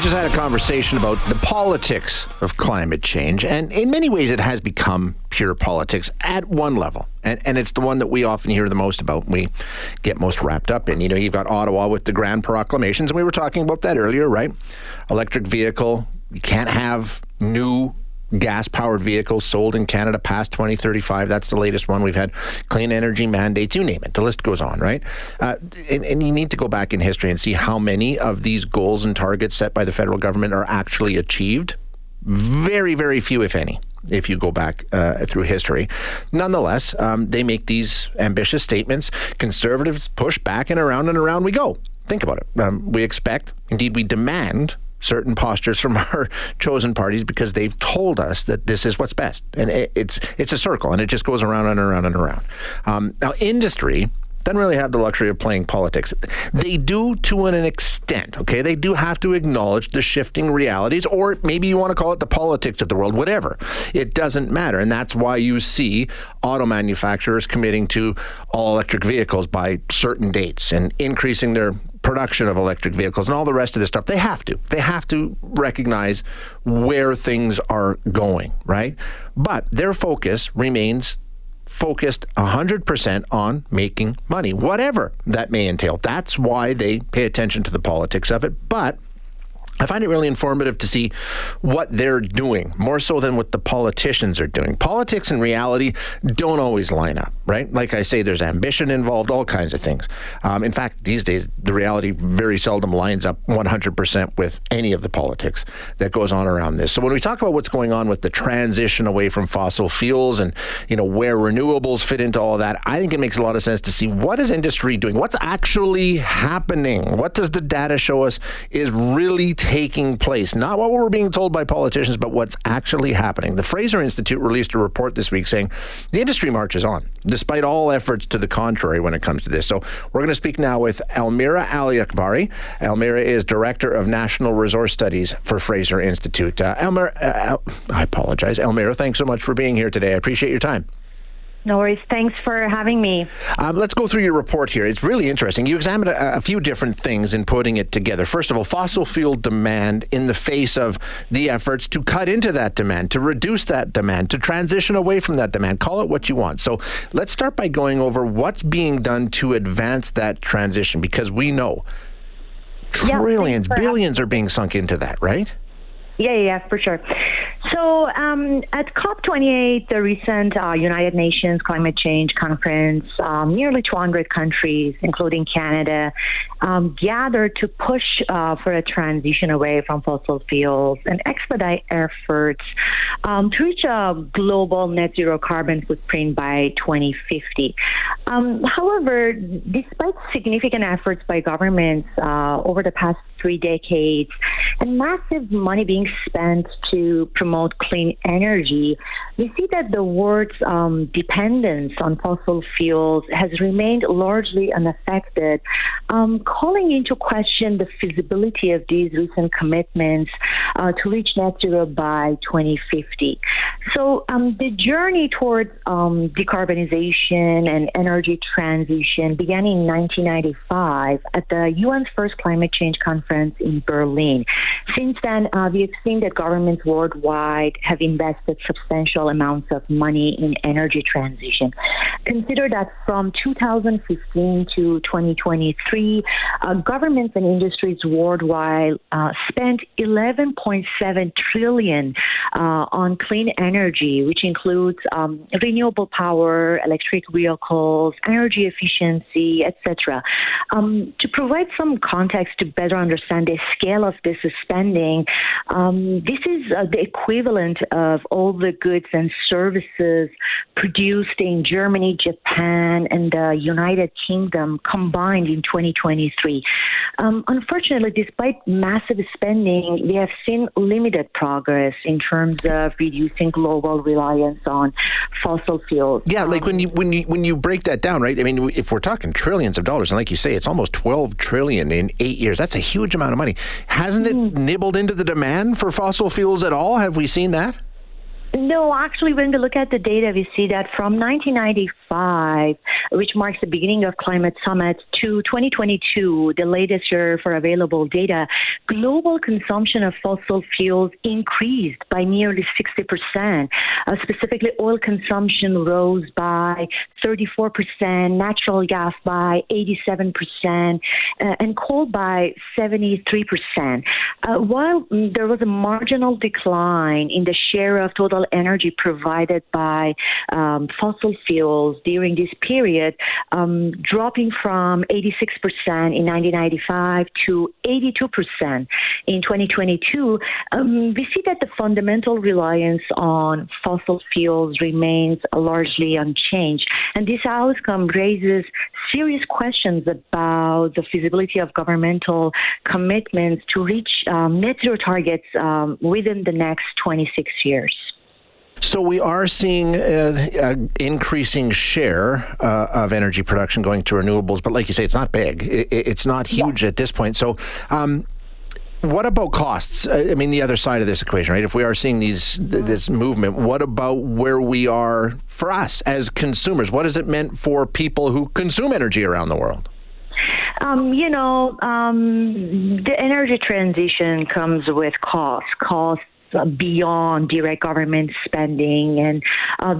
we just had a conversation about the politics of climate change, and in many ways it has become pure politics at one level, and it's the one that we often hear the most about, we get most wrapped up in. You know, you've got Ottawa with the grand proclamations, and we were talking about that earlier, right? Electric vehicle, you can't have new gas-powered vehicles sold in Canada past 2035. That's the latest one. We've had clean energy mandates, you name it. The list goes on, right? And you need to go back in history and see how many of these goals and targets set by the federal government are actually achieved. Very, very few, if any, if you go back through history. Nonetheless, they make these ambitious statements. Conservatives push back and around we go. Think about it. We expect, indeed we demand, certain postures from our chosen parties because they've told us that this is what's best. And it's a circle, and it just goes around and around and around. Now, industry doesn't really have the luxury of playing politics. They do to an extent, okay? They do have to acknowledge the shifting realities, or maybe you want to call it the politics of the world, whatever. It doesn't matter. And that's why you see auto manufacturers committing to all electric vehicles by certain dates and increasing their production of electric vehicles and all the rest of this stuff. They have to recognize where things are going, right? But their focus remains focused 100% on making money, whatever that may entail. That's why they pay attention to the politics of it. But I find it really informative to see what they're doing, more so than what the politicians are doing. Politics and reality don't always line up, right? Like I say, there's ambition involved, all kinds of things. In fact, these days, the reality very seldom lines up 100% with any of the politics that goes on around this. So when we talk about what's going on with the transition away from fossil fuels and, you know, where renewables fit into all of that, I think it makes a lot of sense to see what is industry doing? What's actually happening? What does the data show us is really taking place? Not what we're being told by politicians, but what's actually happening. The Fraser Institute released a report this week saying the industry marches on, despite all efforts to the contrary when it comes to this. So we're going to speak now with Elmira Aliakbari. Elmira is Director of National Resource Studies for Fraser Institute. Elmira, thanks so much for being here today. I appreciate your time. No worries. Thanks for having me. Let's go through your report here. It's really interesting. You examined a few different things in putting it together. First of all, fossil fuel demand in the face of the efforts to cut into that demand, to reduce that demand, to transition away from that demand. Call it what you want. So let's start by going over what's being done to advance that transition, because we know trillions, billions are being sunk into that, right? Yeah, for sure. So at COP28, the recent United Nations Climate Change Conference, nearly 200 countries, including Canada, gathered to push for a transition away from fossil fuels and expedite efforts to reach a global net zero carbon footprint by 2050. However, despite significant efforts by governments over the past 3 decades and massive money being spent to promote clean energy, we see that the world's dependence on fossil fuels has remained largely unaffected, calling into question the feasibility of these recent commitments to reach net zero by 2050. So the journey towards decarbonization and energy transition began in 1995 at the UN's first climate change conference in Berlin. Since then, we have seen that governments worldwide have invested substantial amounts of money in energy transition. Consider that from 2015 to 2023, governments and industries worldwide spent $11.7 trillion on clean energy, which includes renewable power, electric vehicles, energy efficiency, etc. To provide some context to better understand the scale of this spending, this is the equivalent of all the goods and services produced in Germany, Japan, and the United Kingdom combined in 2023. Unfortunately, despite massive spending, we have seen limited progress in terms of reducing global reliance on fossil fuels. Yeah, like when you break that down, right? I mean, if we're talking trillions of dollars, and like you say, it's almost $12 trillion in 8 years. That's a huge amount of money. Hasn't it nibbled into the demand for fossil fuels at all? Have we seen that? No, actually, when we look at the data, we see that from 1995 COP28, which marks the beginning of climate summits, to 2022, the latest year for available data, global consumption of fossil fuels increased by nearly 60%. Specifically, oil consumption rose by 34%, natural gas by 87%, and coal by 73%. While there was a marginal decline in the share of total energy provided by fossil fuels during this period, dropping from 86% in 1995 to 82% in 2022, we see that the fundamental reliance on fossil fuels remains largely unchanged. And this outcome raises serious questions about the feasibility of governmental commitments to reach net zero targets within the next 26 years. So we are seeing an increasing share of energy production going to renewables, but like you say, it's not big. It's not huge at this point. So what about costs? I mean, the other side of this equation, right? If we are seeing these this movement, what about where we are for us as consumers? What is it meant for people who consume energy around the world? The energy transition comes with costs beyond direct government spending, and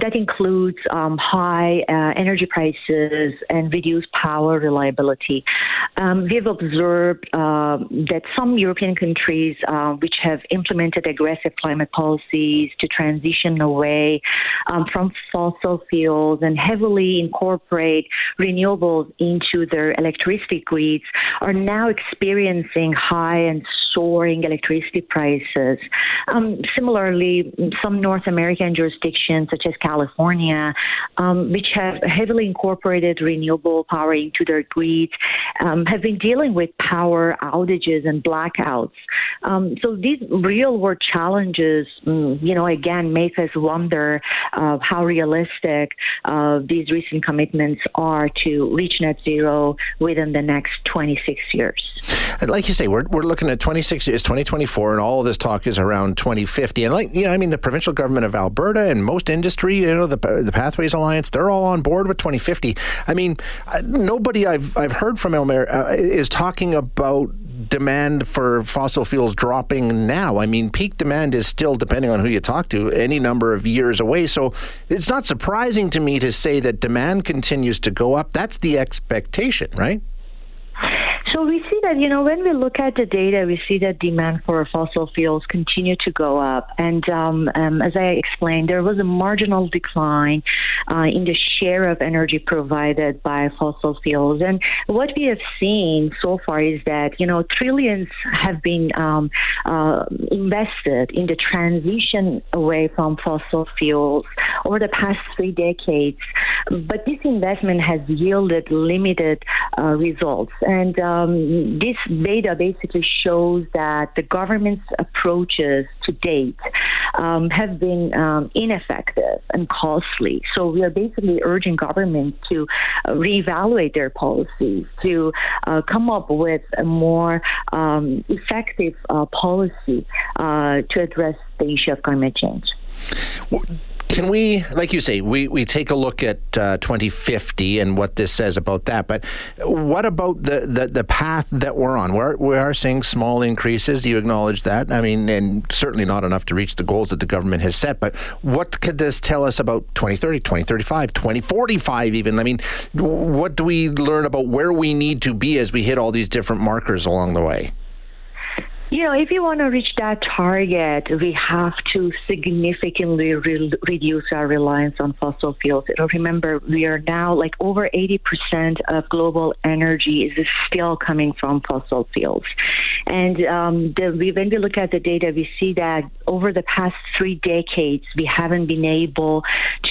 that includes high energy prices and reduced power reliability. We've observed that some European countries which have implemented aggressive climate policies to transition away from fossil fuels and heavily incorporate renewables into their electricity grids are now experiencing high and soaring electricity prices. Similarly, some North American jurisdictions, such as California, which have heavily incorporated renewable power into their grids, have been dealing with power outages and blackouts. So these real-world challenges, again, make us wonder how realistic these recent commitments are to reach net zero within the next 26 years. And like you say, we're looking at 26 years, 2024, and all of this talk is around 2050. And the provincial government of Alberta and most industry, the Pathways Alliance, they're all on board with 2050. I mean, nobody I've heard from Elmira is talking about demand for fossil fuels dropping now. I mean, peak demand is still, depending on who you talk to, any number of years away. So it's not surprising to me to say that demand continues to go up. That's the expectation, right? So we see that, when we look at the data, we see that demand for fossil fuels continue to go up. And as I explained, there was a marginal decline in the share of energy provided by fossil fuels. And what we have seen so far is that, trillions have been invested in the transition away from fossil fuels over the past 3 decades. But this investment has yielded limited results. And this data basically shows that the government's approaches to date have been ineffective and costly. So we are basically urging governments to reevaluate their policies, to come up with a more effective policy to address the issue of climate change. Can we, like you say, we take a look at 2050 and what this says about that, but what about the path that we're on? We are seeing small increases. Do you acknowledge that? I mean, and certainly not enough to reach the goals that the government has set, but what could this tell us about 2030, 2035, 2045 even? I mean, what do we learn about where we need to be as we hit all these different markers along the way? If you want to reach that target, we have to significantly reduce our reliance on fossil fuels. Remember, we are now over 80% of global energy is still coming from fossil fuels. And when we look at the data, we see that over the past 3 decades, we haven't been able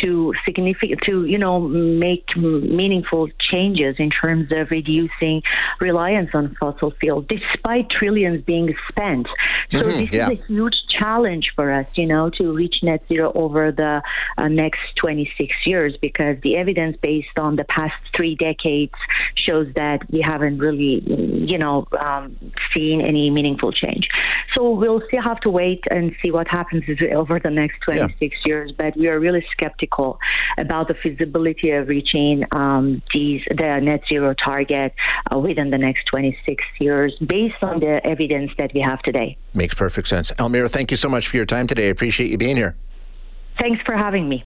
to make meaningful changes in terms of reducing reliance on fossil fuels, despite trillions being spent. So this is a huge challenge for us, you know, to reach net zero over the next 26 years, because the evidence based on the past 3 decades shows that we haven't really, you know, seen any meaningful change. So we'll still have to wait and see what happens over the next 26 years. But we are really skeptical about the feasibility of reaching the net zero target within the next 26 years based on the evidence that we have today. Makes perfect sense. Elmira, thank you so much for your time today. I appreciate you being here. Thanks for having me.